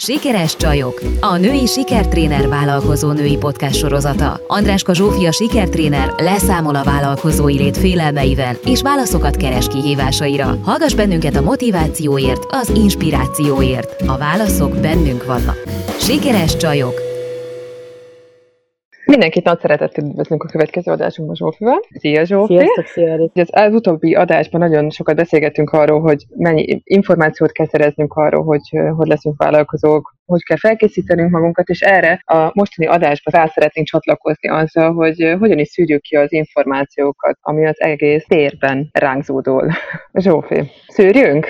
Sikeres Csajok, a női sikertréner vállalkozó női podcast sorozata. Andráska Zsófia sikertréner leszámol a vállalkozói lét félelmeivel és válaszokat keres kihívásaira. Hallgass bennünket a motivációért, az inspirációért. A válaszok bennünk vannak. Sikeres Csajok! Mindenkit nagy szeretettel üdvözlünk a következő adásunkban Zsófival. Szia Zsófi! Sziasztok, szia! Az utóbbi adásban nagyon sokat beszélgettünk arról, hogy mennyi információt kell szereznünk arról, hogy leszünk vállalkozók, hogy kell felkészítenünk magunkat, és erre a mostani adásban rá szeretnénk csatlakozni azzal, hogy hogyan is szűrjük ki az információkat, ami az egész térben ránk zúdul. Zsófi, szűrjünk?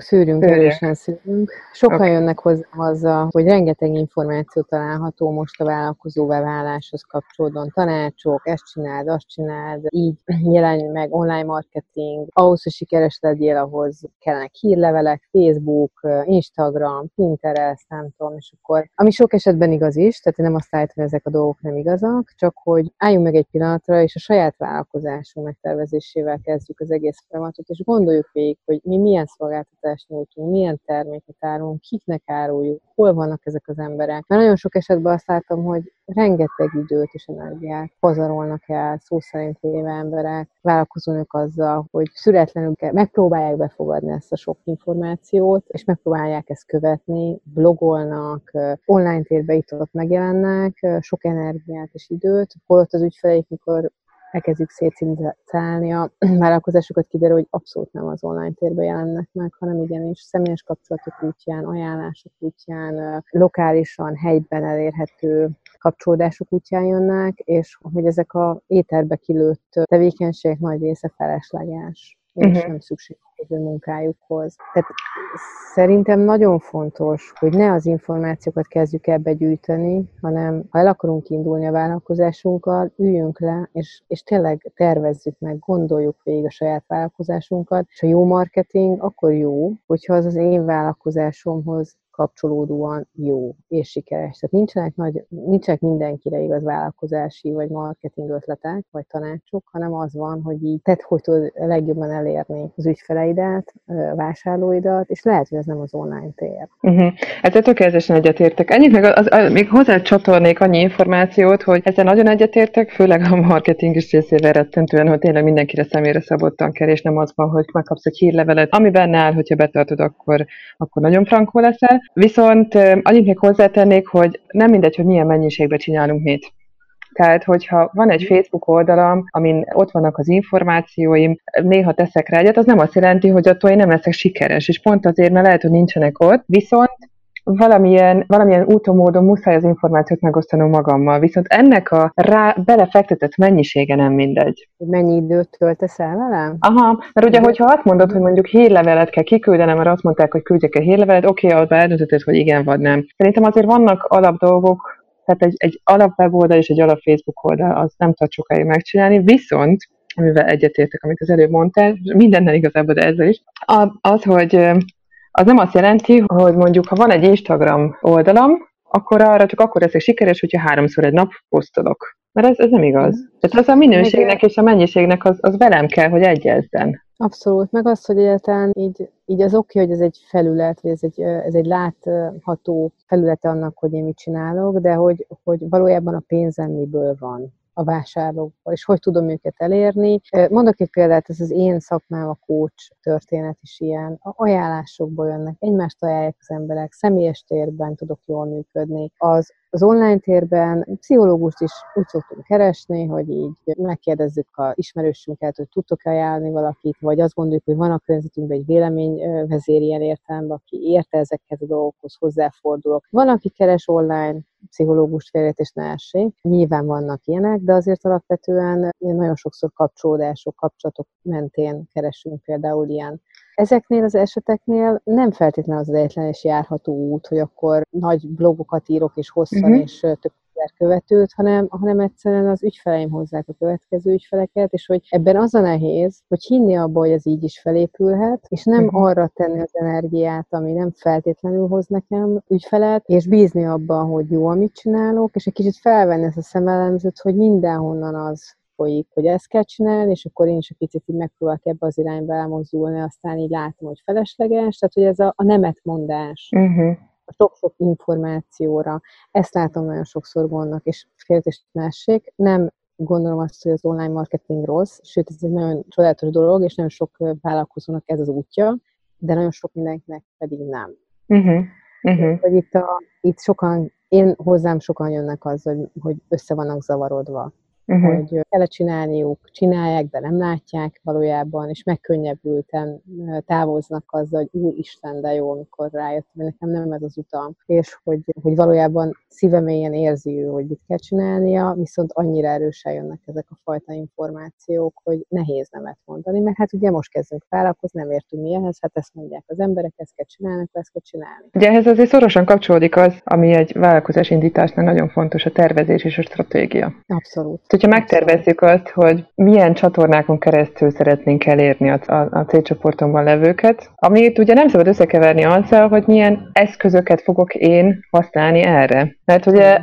Szűrjünk, erősen szűrjünk. Sokan jönnek hozzám azzal, hogy rengeteg információ található most a vállalkozóvá váláshoz kapcsolódóan. Tanácsok, ezt csináld, azt csináld, így jelenj meg, online marketing, ahhoz, hogy sikeres legyél, ahhoz kellenek hírlevelek, Facebook, Instagram, Pinterest, nem tudom, és akkor, ami sok esetben igaz is, tehát én nem azt állítom, hogy ezek a dolgok nem igazak, csak hogy álljunk meg egy pillanatra, és a saját vállalkozásunk megtervezésével kezdjük az egész folyamatot, és gondoljuk végig, hogy mi milyen szolgáltatást nyújtunk, milyen terméket árulunk, kiknek áruljuk, hol vannak ezek az emberek. Mert nagyon sok esetben azt látom, hogy rengeteg időt és energiát pazarolnak el szó szerint véve emberek, vállalkozónak azzal, hogy szüretlenül megpróbálják befogadni ezt a sok információt, és megpróbálják ezt követni, blogolnak, online térbe itt-ott megjelennek, sok energiát és időt, holott az ügyfeleik, mikor elkezdjük szétszintálni a vállalkozásokat, kiderül, hogy abszolút nem az online térben jelennek meg, hanem igenis személyes kapcsolatok útján, ajánlások útján, lokálisan, helyben elérhető kapcsolódások útján jönnek, és hogy ezek a éterbe kilőtt tevékenységek nagy része felesleges, és nem szükséges munkájukhoz. Tehát szerintem nagyon fontos, hogy ne az információkat kezdjük el begyűjteni, hanem ha el akarunk indulni a vállalkozásunkkal, üljünk le, és tényleg tervezzük meg, gondoljuk végig a saját vállalkozásunkat, és a jó marketing akkor jó, hogyha az én vállalkozásomhoz kapcsolódóan jó és sikeres. Tehát nincsenek mindenkire igaz vállalkozási vagy marketing ötletek, vagy tanácsok, hanem az van, hogy így tedd, hogy tudod legjobban elérni az ügyfeleidet, vásárlóidat, és lehet, hogy ez nem az online tér. Ezzel tökéletesen egyetértek. Ennyit meg még hozzácsatornék annyi információt, hogy ezzel nagyon egyetértek, főleg a marketing is részével rettentően, hogy tényleg mindenkire személyre szabottan kell, és nem az van, hogy megkapsz egy hírlevelet, ami benne áll, hogyha betartod, akkor nagyon frankó leszel. Viszont annyit még hozzátennék, hogy nem mindegy, hogy milyen mennyiségben csinálunk mit. Tehát, hogyha van egy Facebook oldalam, amin ott vannak az információim, néha teszek rá egyet, az nem azt jelenti, hogy attól én nem leszek sikeres, és pont azért, mert lehet, hogy nincsenek ott, viszont valamilyen úton, módon muszáj az információt megosztanom magammal, viszont ennek a belefektetett mennyisége nem mindegy. Mennyi időt töltesz el velem? Aha, mert ugye, hogyha azt mondod, hogy mondjuk hírlevelet kell kiküldenem, mert azt mondták, hogy küldjek-e hírlevelet, oké, abban eldöntötted, hogy igen vagy nem. Szerintem azért vannak alapdolgok, tehát egy alap weboldal és egy alap Facebook oldal, az nem tud sokáig megcsinálni, viszont amivel egyetértek, amit az előbb mondtál, mindennel igazából, de ezzel is, az, hogy az nem azt jelenti, hogy mondjuk, ha van egy Instagram oldalam, akkor arra csak akkor leszek sikeres, hogyha 3-szor egy nap posztolok. Mert ez nem igaz. Tehát az a minőségnek és a mennyiségnek az velem kell, hogy egyezzen. Abszolút, meg az, hogy egyáltalán így az oké, hogy ez egy felület, vagy ez egy látható felülete annak, hogy én mit csinálok, de hogy valójában a pénzem miből van a vásárlókkal, és hogy tudom őket elérni. Mondok egy példát, ez az én szakmám, a coach történet is ilyen. A ajánlásokból jönnek, egymást ajánlják az emberek, személyes térben tudok jól működni. Az online térben pszichológust is úgy szoktunk keresni, hogy így megkérdezzük a ismerősünket, hogy tudtok-e ajánlani valakit, vagy azt gondoljuk, hogy van a környezetünkben egy véleményvezér ilyen értelemben, aki érte ezekhez a dolgokhoz, hozzáfordulok. Van, aki keres online pszichológust, félreértés ne essék. Nyilván vannak ilyenek, de azért alapvetően nagyon sokszor kapcsolódások, kapcsolatok mentén keresünk például ilyen. Ezeknél az eseteknél nem feltétlenül az egyetlen és járható út, hogy akkor nagy blogokat írok és hosszan és több követőt, hanem egyszerűen az ügyfeleim hozzák a következő ügyfeleket, és hogy ebben az a nehéz, hogy hinni abba, hogy ez így is felépülhet, és nem arra tenni az energiát, ami nem feltétlenül hoz nekem ügyfelet, és bízni abban, hogy jó, amit csinálok, és egy kicsit felvenni ezt a szemellenzőt, hogy mindenhonnan az folyik, hogy ezt kell csinálni, és akkor én is egy picit így megpróbálok ebbe az irányba elmozdulni, aztán így látom, hogy felesleges, tehát hogy ez a nemetmondás. sok-sok információra. Ezt látom nagyon sokszor gondnak, és féltéstelenség. Nem gondolom azt, hogy az online marketing rossz, sőt, ez egy nagyon csodálatos dolog, és nagyon sok vállalkozónak ez az útja, de nagyon sok mindenkinek pedig nem. Hogy itt sokan, hozzám sokan jönnek azzal, hogy össze vannak zavarodva. Hogy kell csinálniuk, csinálják, de nem látják valójában, és megkönnyebbülten távoznak azzal, hogy úristen, de jó, amikor rájöttem, hogy nekem nem ez az utam. És hogy valójában szívemélyen érzi ő, hogy mit kell csinálnia, viszont annyira erősen jönnek ezek a fajta információk, hogy nehéz nemet mondani, mert hát ugye most kezdünk vállalkozni, nem értünk mi ehhez, hát ezt mondják az emberek, ezt kell csinálni, ezt kell csinálni. Ugye ehhez azért szorosan kapcsolódik az, ami egy vállalkozás indításnál nagyon fontos, a tervezés és a stratégia. Abszolút. Ha megtervezzük azt, hogy milyen csatornákon keresztül szeretnénk elérni a célcsoportomban levőket, amit ugye nem szabad összekeverni azzal, hogy milyen eszközöket fogok én használni erre. Mert ugye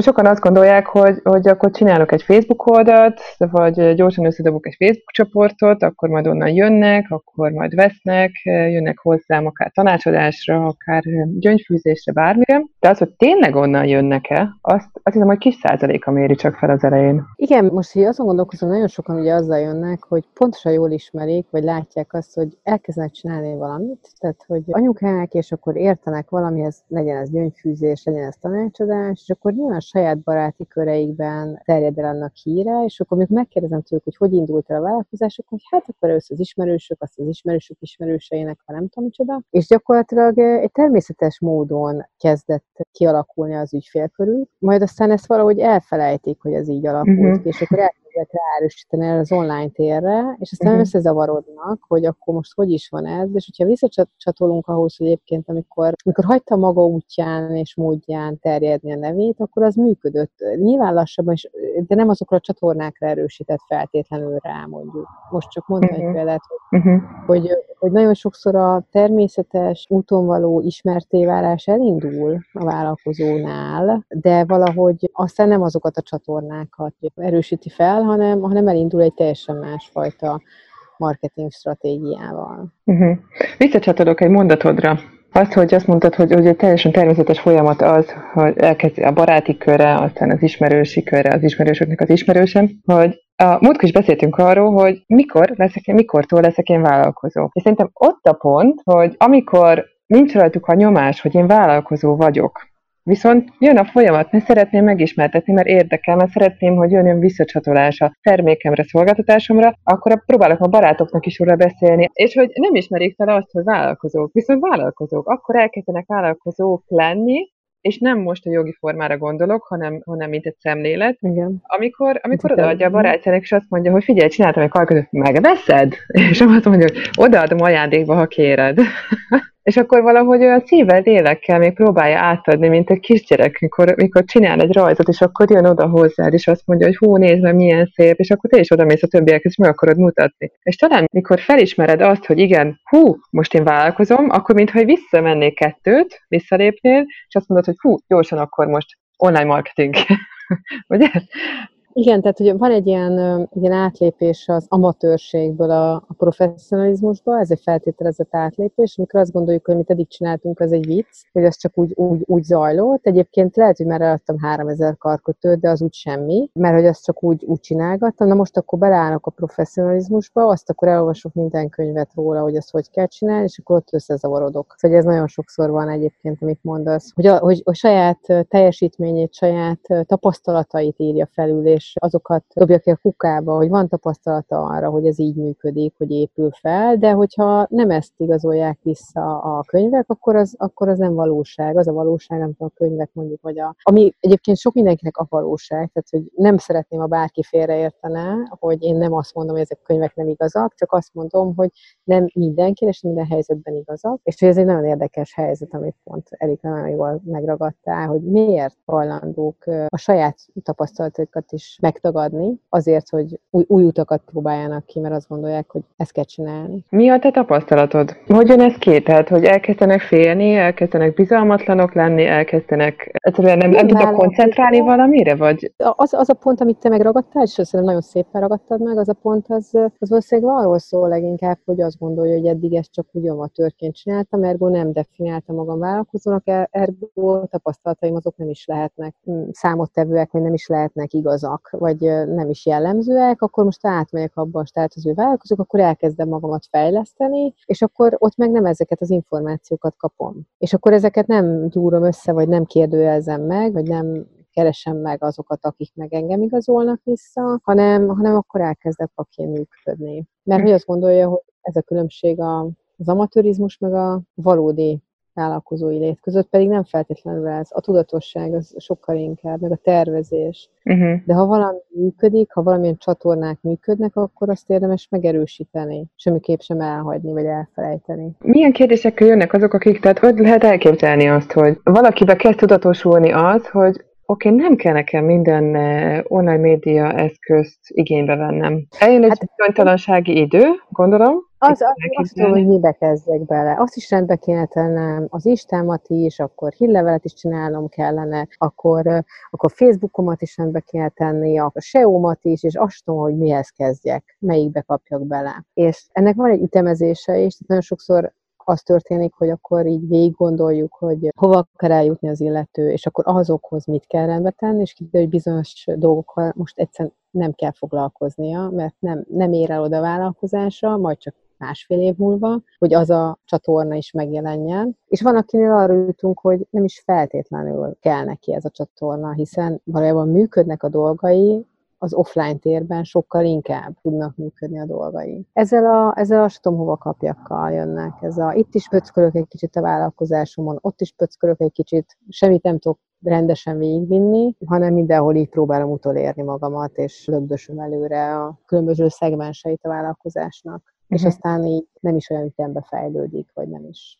sokan azt gondolják, hogy akkor csinálok egy Facebook oldalt, vagy gyorsan összedobok egy Facebook csoportot, akkor majd onnan jönnek, akkor majd vesznek, jönnek hozzám akár tanácsadásra, akár gyöngyfűzésre, bármire. De az, hogy tényleg onnan jönnek-e, azt hiszem, hogy kis százaléka méri csak fel az elején. Igen, most így azon gondolkozom, nagyon sokan ugye azzal jönnek, hogy pontosan jól ismerik, vagy látják azt, hogy elkezdenek csinálni valamit, tehát hogy anyukák, és akkor értenek valamihez, legyen ez gyöngyfűzés, legyen ez tanácsadás, és akkor a saját baráti köreikben terjed el annak híre, és akkor még megkérdezem tőlük, hogy hogy indult el a vállalkozásuk, hogy hát akkor először az ismerősök, azt az ismerősök ismerőseinek, ha nem tudom micsoda, és gyakorlatilag egy természetes módon kezdett kialakulni az ügyfél körül, majd aztán ezt valahogy elfelejtik, hogy ez így alakult, és akkor elkezdett ráerősíteni erre az online térre, és aztán összezavarodnak, hogy akkor most hogy is van ez, és hogyha visszacsatolunk ahhoz, hogy egyébként amikor hagyta maga útján és módján terjedni a nevét, akkor az működött. Nyilván lassabban, de nem azokra a csatornákra erősített feltétlenül rá, mondjuk. Most csak mondom egy példát, hogy nagyon sokszor a természetes úton való ismertté válás elindul a vállalkozónál, de valahogy aztán nem azokat a csatornákat erősíti fel, hanem elindul egy teljesen másfajta marketing stratégiával. Visszacsatolok egy mondatodra. Azt, hogy azt mondtad, hogy egy teljesen természetes folyamat az, hogy elkezd a baráti körre, aztán az ismerősi körre, az ismerősöknek az ismerősem, hogy múltkor is beszéltünk arról, hogy mikortól leszek én vállalkozó. És szerintem ott a pont, hogy amikor nincs rajtuk a nyomás, hogy én vállalkozó vagyok, viszont jön a folyamat, mert szeretném megismertetni, mert érdekel, mert szeretném, hogy jön visszacsatolás a termékemre, szolgáltatásomra, akkor próbálok a barátoknak is róla beszélni, és hogy nem ismerik fel azt, hogy vállalkozók, viszont vállalkozók, akkor elkezdenek vállalkozók lenni, és nem most a jogi formára gondolok, hanem mint egy szemlélet. Igen. Amikor odaadja a barátjának, és azt mondja, hogy figyelj, csináltam egy kalkulatot, megveszed? És azt mondja, hogy odaadom ajándékba, ha kéred. És akkor valahogy olyan szívvel, lélekkel még próbálja átadni, mint egy kisgyerek, mikor csinál egy rajzot, és akkor jön oda hozzád, és azt mondja, hogy hú, nézd meg, milyen szép, és akkor te is odamész a többiekhez, és meg akarod mutatni. És talán, mikor felismered azt, hogy igen, hú, most én vállalkozom, akkor mintha visszamennék kettőt, visszalépnél, és azt mondod, hogy hú, gyorsan akkor most online marketing. Ugye? Igen, tehát hogy van egy ilyen átlépés az amatőrségből a professzionalizmusba, ez egy feltételezett átlépés, amikor azt gondoljuk, hogy amit eddig csináltunk, az egy vicc, hogy az csak úgy zajlott. Egyébként lehet, hogy már eladtam 3000 karkötőt, de az úgy semmi, mert hogy azt csak úgy csinálgattam. Na most akkor beleállok a professzionalizmusba, azt akkor elolvasok minden könyvet róla, hogy azt hogy kell csinálni, és akkor ott összezavarodok. Szóval ez nagyon sokszor van egyébként, amit mondasz, hogy a saját teljesítményét, saját tapasztalatait írja felül, és azokat dobja ki a kukába, hogy van tapasztalata arra, hogy ez így működik, hogy épül fel, de hogyha nem ezt igazolják vissza a könyvek, akkor az nem valóság. Az a valóság, nem tudom, a könyvek mondjuk, vagy ami egyébként sok mindenkinek a valóság, tehát hogy nem szeretném, ha bárki félreértene, hogy én nem azt mondom, hogy ezek a könyvek nem igazak, csak azt mondom, hogy nem mindenki, és minden helyzetben igazak, és hogy ez egy nagyon érdekes helyzet, amit pont Erika nagyon jól megragadtál, hogy miért hajlandók a saját tapasztalatokat is is megtagadni azért, hogy új utakat próbáljanak ki, mert azt gondolják, hogy ezt kell csinálni. Mi a te tapasztalatod? Hogyan ez ki? Tehát, hogy elkezdenek félni, elkezdenek bizalmatlanok lenni, elkezdenek egyszerűen nem tudnak koncentrálni valamire, vagy? Az a pont, amit te megragadtál, és szerintem nagyon szépen ragadtad meg, az a pont, az valószínűleg arról szól leginkább, hogy azt gondolja, hogy eddig ezt csak úgy amatőrként csináltam, ergo nem definiáltam magam vállalkozónak, ergo tapasztalataim azok nem is lehetnek számottevőek, vagy nem is lehetnek igazak, vagy nem is jellemzőek, akkor most átmegyek abban a státuszba, vállalkozok, akkor elkezdem magamat fejleszteni, és akkor ott meg nem ezeket az információkat kapom. És akkor ezeket nem gyúrom össze, vagy nem kérdőjelzem meg, vagy nem keresem meg azokat, akik meg engem igazolnak vissza, hanem akkor elkezdek pakként működni. Mert hogy azt gondolja, hogy ez a különbség az amatőrizmus meg a valódi vállalkozói lét között, pedig nem feltétlenül ez. A tudatosság az sokkal inkább, meg a tervezés. De ha valami működik, ha valamilyen csatornák működnek, akkor azt érdemes megerősíteni. Semmiképp sem elhagyni, vagy elfelejteni. Milyen kérdésekkel jönnek azok, akik, tehát hogy lehet elképzelni azt, hogy valakibe kezd tudatosulni az, hogy oké, nem kell nekem minden online média eszközt igénybe vennem. Eljön egy bizonytalansági idő, gondolom. Azt tudom, hogy mibe kezdjek bele. Azt is rendbe kéne tennem, az Instámat is, akkor hírlevelet is csinálnom kellene, akkor Facebookomat is rendbe kéne tenni, a SEO-mat is, és azt tudom, hogy mihez kezdjek, melyikbe kapjak bele. És ennek van egy ütemezése is, tehát nagyon sokszor az történik, hogy akkor így végig gondoljuk, hogy hova akar eljutni az illető, és akkor azokhoz mit kell rendbe tenni, és kiderül, hogy bizonyos dolgokkal most egyszerűen nem kell foglalkoznia, mert nem ér el oda vállalkozásra, majd csak másfél év múlva, hogy az a csatorna is megjelenjen. És van, akinél arra jutunk, hogy nem is feltétlenül kell neki ez a csatorna, hiszen valójában működnek a dolgai, az offline térben sokkal inkább tudnak működni a dolgai. Ezzel a satom hova kapjakkal jönnek. Itt is pöckölök egy kicsit a vállalkozásomon, ott is pöckölök egy kicsit, semmit nem tudok rendesen végigvinni, hanem mindenhol így próbálom utolérni magamat, és lögdösöm előre a különböző szegmenseit a vállalkozásnak. És aztán így nem is olyan ütembe fejlődik, vagy nem is.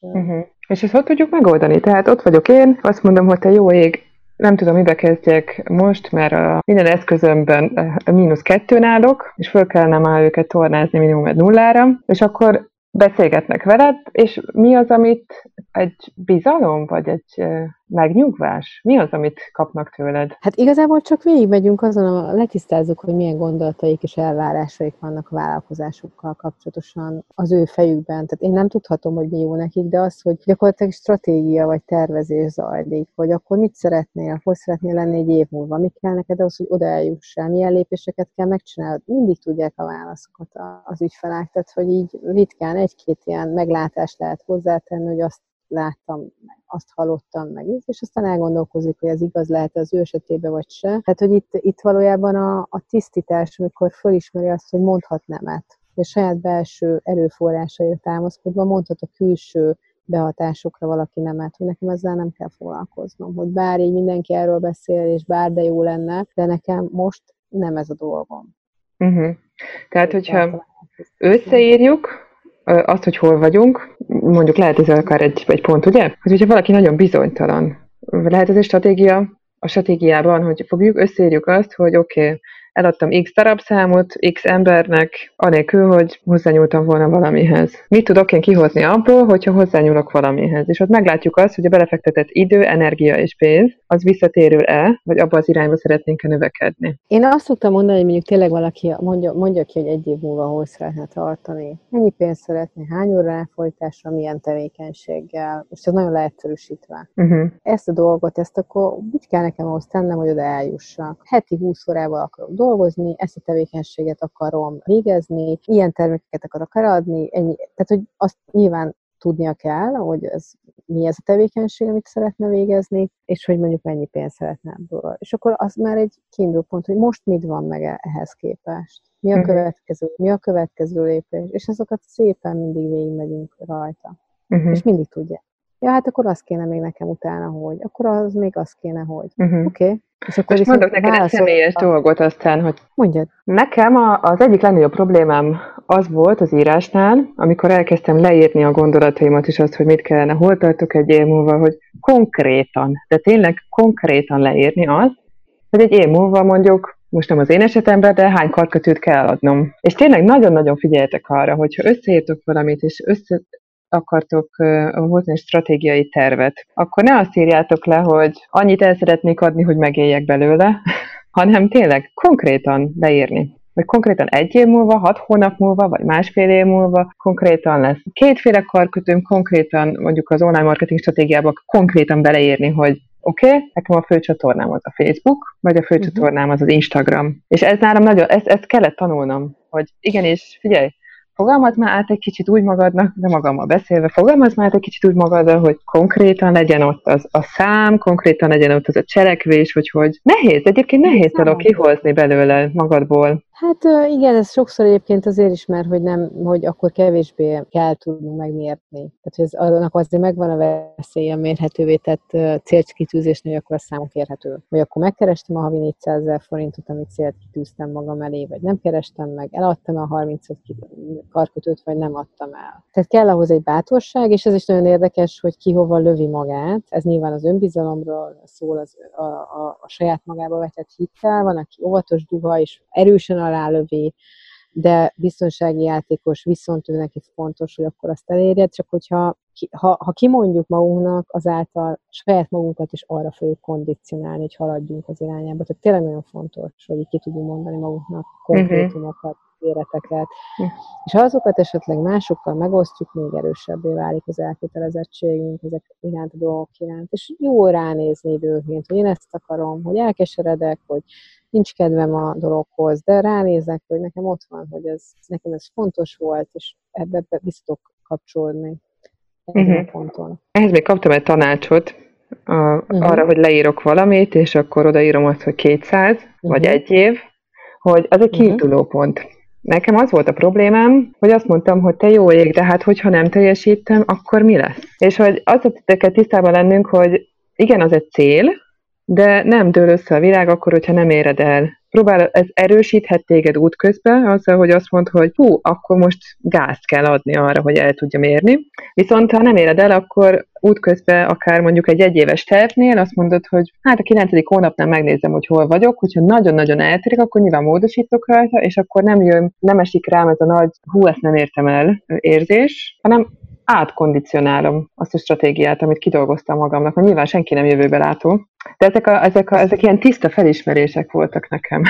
És ezt hogy tudjuk megoldani? Tehát ott vagyok én, azt mondom, hogy te jó ég, nem tudom, mibe kezdjek most, mert a minden eszközömben a -2 állok, és föl kellene már őket tornázni minimum egy 0-ra, és akkor beszélgetnek veled, és mi az, amit egy bizalom, vagy egy megnyugvás? Mi az, amit kapnak tőled? Hát igazából csak végigmegyünk azon, letisztázzuk, hogy milyen gondolataik és elvárásaik vannak a vállalkozásukkal kapcsolatosan az ő fejükben. Tehát én nem tudhatom, hogy mi jó nekik, de az, hogy gyakorlatilag stratégia vagy tervezés zajlik, hogy akkor mit szeretnél, hol szeretnél lenni egy év múlva, mi kell neked ahhoz, hogy oda eljussál, milyen lépéseket kell megcsinálni. Mindig tudják a válaszokat az ügyfelek, tehát hogy így ritkán egy-két ilyen meglátást lehet hozzátenni, hogy azt láttam, meg azt hallottam meg, és aztán elgondolkozik, hogy ez igaz lehet az ő esetében, vagy se. Tehát, hogy itt valójában a tisztítás, amikor fölismeri azt, hogy mondhat nemet, és saját belső erőforrásaira támaszkodva mondhat a külső behatásokra valaki nemet, hogy nekem ezzel nem kell foglalkoznom, hogy bár így mindenki erről beszél, és bár de jó lenne, de nekem most nem ez a dolgom. Tehát, hogyha összeírjuk azt, hogy hol vagyunk, mondjuk lehet ez akár egy pont, ugye? Hogyha valaki nagyon bizonytalan, lehet ez egy stratégia a stratégiában, hogy fogjuk, összeírjuk azt, hogy oké, eladtam X darabszámot X embernek, anélkül, hogy hozzányúltam volna valamihez. Mit tudok én kihozni abból, hogyha hozzányúlok valamihez? És ott meglátjuk azt, hogy a belefektetett idő, energia és pénz, az visszatérül-e, vagy abba az irányba szeretnénk-e növekedni? Én azt szoktam mondani, hogy mondjuk tényleg valaki mondja ki, hogy egy év múlva hol szeretne tartani. Mennyi pénzt szeretné, hány óra ráfordításra, milyen tevékenységgel. Most ez nagyon leegyszerűsítve. Ezt a dolgot, ezt akkor úgy kell nekem ahhoz tennem, hogy oda eljussak. Heti 20 órával akarok dolgozni, ezt a tevékenységet akarom végezni, ilyen termékeket akarok eladni, ennyi. Tehát, hogy azt nyilván tudnia kell, hogy mi ez a tevékenység, amit szeretne végezni, és hogy mondjuk mennyi pénzt szeretne ebből. És akkor az már egy kiinduló pont, hogy most mit van meg ehhez képest. Mi a következő lépés, és azokat szépen mindig végigmegyünk rajta. És mindig tudják. Ja, hát akkor azt kéne még nekem utána, hogy. Akkor az még azt kéne, hogy. Oké. És akkor most mondok neked egy személyes dolgot aztán, hogy mondjad. Nekem az egyik legnagyobb problémám az volt az írásnál, amikor elkezdtem leírni a gondolataimat is azt, hogy mit kellene, hol tartok egy év múlva, hogy konkrétan, de tényleg konkrétan leírni azt, hogy egy év múlva mondjuk most nem az én esetemben, de hány karkötőt kell adnom. És tényleg nagyon-nagyon figyeljetek arra, hogyha összeírtok valamit, és akartok hozni stratégiai tervet, akkor ne azt írjátok le, hogy annyit el szeretnék adni, hogy megéljek belőle, hanem tényleg konkrétan leírni. Vagy konkrétan 1 év múlva, 6 hónap múlva, vagy másfél év múlva konkrétan lesz. Kétféle karkötőm, konkrétan mondjuk az online marketing stratégiában konkrétan beleírni, hogy oké, nekem a főcsatornám az a Facebook, vagy a főcsatornám az az Instagram. És ez nálam nagyon, ezt kellett tanulnom, hogy igenis, figyelj, fogalmazd már át egy kicsit úgy magadnak, de magammal beszélve, fogalmazd már át egy kicsit úgy magaddal, hogy konkrétan legyen ott az a szám, konkrétan legyen ott az a cselekvés, hogy nehéz, egyébként nehéz dolog kihozni belőle magadból. Hát igen, ez sokszor egyébként azért is, mert hogy akkor kevésbé kell tudnunk megmérni. Tehát hogy annak azért megvan a veszélye a mérhetővé tett célkitűzésnél, hogy akkor a számunk érhető. Vagy akkor megkerestem a havi 400 000 forintot, amit célt kitűztem magam elé, vagy nem kerestem meg, eladtam a 35 karkötőt, vagy nem adtam el. Tehát kell ahhoz egy bátorság, és ez is nagyon érdekes, hogy ki hova lövi magát. Ez nyilván az önbizalomról szól, a saját magába vetett hittel, van, aki óvatos, duha, és erősen alálövi, de biztonsági játékos, viszont ő neki fontos, hogy akkor azt elérje, csak hogyha ha kimondjuk magunknak, azáltal saját magunkat is arra fogjuk kondicionálni, hogy haladjunk az irányába. Tehát tényleg nagyon fontos, hogy ki tudjuk mondani magunknak konkrétumokat, éreteket. És ha azokat esetleg másokkal megosztjuk, még erősebbé válik az elkötelezettségünk ezek iránt a dolgok iránt. És jó ránézni időként, hogy én ezt akarom, hogy elkeseredek, hogy nincs kedvem a dologhoz, de ránézek, hogy nekem ott van, hogy nekem ez fontos volt, és ebbe vissza tudok kapcsolódni. Ehhez még kaptam egy tanácsot arra, hogy leírok valamit, és akkor odaírom azt, hogy 200, vagy 1 év, hogy az egy kiindulópont. Nekem az volt a problémám, hogy azt mondtam, hogy te jó ég, de hát hogyha nem teljesítem, akkor mi lesz? És hogy azt kell tisztában lennünk, hogy igen, az egy cél, de nem dől össze a világ akkor, hogyha nem éred el. Ez erősíthet téged útközben, azzal, hogy azt mondd, hogy hú, akkor most gázt kell adni arra, hogy el tudjam érni. Viszont ha nem éred el, akkor útközben akár mondjuk egy 1 éves tervnél azt mondod, hogy hát a 9. hónapnál megnézem, hogy hol vagyok, hogyha nagyon-nagyon eltérik, akkor nyilván módosítok rajta, és akkor nem esik rám ez a nagy hú, ezt nem értem el érzés, hanem átkondicionálom azt a stratégiát, amit kidolgoztam magamnak, mert nyilván senki nem jövőbe látó. De ezek ilyen tiszta felismerések voltak nekem.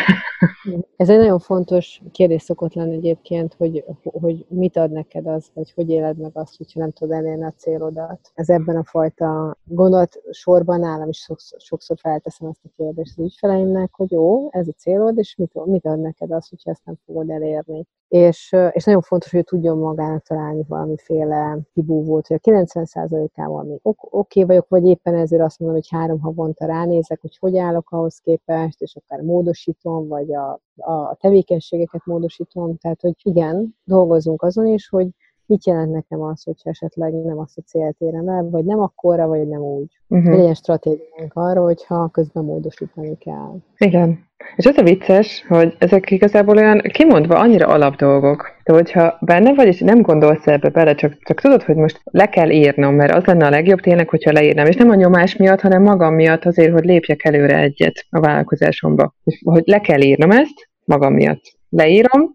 Ez egy nagyon fontos kérdés szokott lenni egyébként, hogy mit ad neked az, vagy hogy éled meg azt, hogyha nem tudod elérni a célodat. Ez ebben a fajta gondolatsorban nálam is sokszor felteszem ezt a kérdést az ügyfeleimnek, hogy jó, ez a célod, és mit ad neked az, hogyha ezt nem fogod elérni. És nagyon fontos, hogy tudjon magának találni valamiféle kibúvót, hogy a 90%-ával még oké vagyok, vagy éppen ezért azt mondom, hogy 3 havonta ránézek, hogy állok ahhoz képest, és akár módosítom, vagy a tevékenységeket módosítom. Tehát, hogy igen, dolgozunk azon is, hogy mit jelent nekem az, hogyha esetleg nem azt a célt érem el, vagy nem akkorra, vagy nem úgy. Legyen stratégiánk arra, hogyha közben módosítani kell. Igen. És az a vicces, hogy ezek igazából olyan kimondva annyira alapdolgok. De hogyha benne vagy, és nem gondolsz ebbe bele, csak tudod, hogy most le kell írnom, mert az lenne a legjobb tényleg, hogyha leírnám. És nem a nyomás miatt, hanem magam miatt azért, hogy lépjek előre egyet a vállalkozásomba. És hogy le kell írnom ezt, magam miatt. Leírom,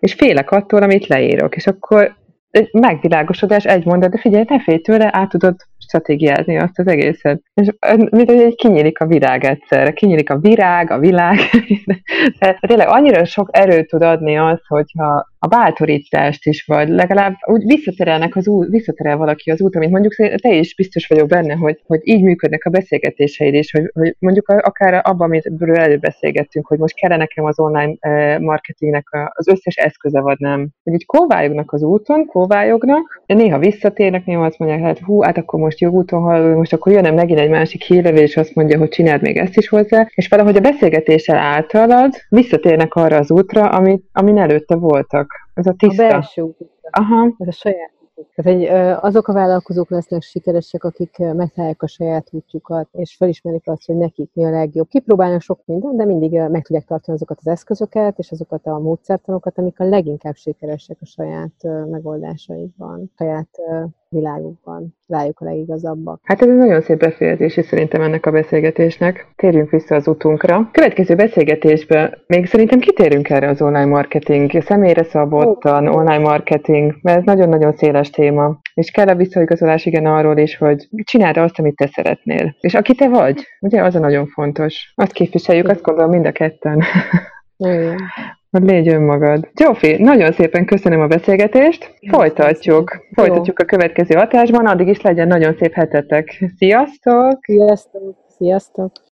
és félek attól, amit leírok. És akkor egy megvilágosodás, egy mondat, de figyelj, ne félj tőle, át tudod stratégiázni azt az egészet. És mint hogy kinyílik a virág egyszerre, kinyílik a világ. Tehát tényleg annyira sok erőt tud adni az, hogyha a bátorítást is, vagy legalább úgy visszaterel valaki az út, amit mondjuk te is biztos vagyok benne, hogy így működnek a beszélgetéseid is, hogy mondjuk akár abban, amiről előbb beszélgettünk, hogy most kellene nekem az online marketingnek az összes eszköze, vagy nem. Hogy így kóvályognak az úton, de néha visszatérnek, néha azt mondják, hát hú, hát akkor most jó úton haladunk, most akkor jönne megint egy másik hírlevés, és azt mondja, hogy csináld még ezt is hozzá, és valahogy a beszélgetéssel általad visszatérnek arra az útra, amin előtte voltak. Ez a tiszta. A belső út. Aha. Ez a saját vállalkozni. Tehát, hogy azok a vállalkozók lesznek sikeresek, akik megtalálják a saját útjukat, és felismerik azt, hogy nekik mi a legjobb. Kipróbálnak sok mindent, de mindig meg tudják tartani azokat az eszközöket, és azokat a módszertanokat, amik a leginkább sikeresek a saját megoldásaikban, saját világukban. Rájuk a legigazabbak. Hát ez egy nagyon szép befejezés, és szerintem ennek a beszélgetésnek. Térjünk vissza az utunkra. Következő beszélgetésben még szerintem kitérünk erre az online marketing, személyre szabottan, online marketing, mert ez nagyon-nagyon széles téma. És kell a visszaigazolás igen arról is, hogy csináld azt, amit te szeretnél. És aki te vagy, ugye az a nagyon fontos. Azt képviseljük, azt gondolom mind a ketten. Hogy légy önmagad. Zsófi, nagyon szépen köszönöm a beszélgetést. Folytatjuk. Folytatjuk a következő adásban. Addig is legyen nagyon szép hetetek. Sziasztok! Sziasztok! Sziasztok!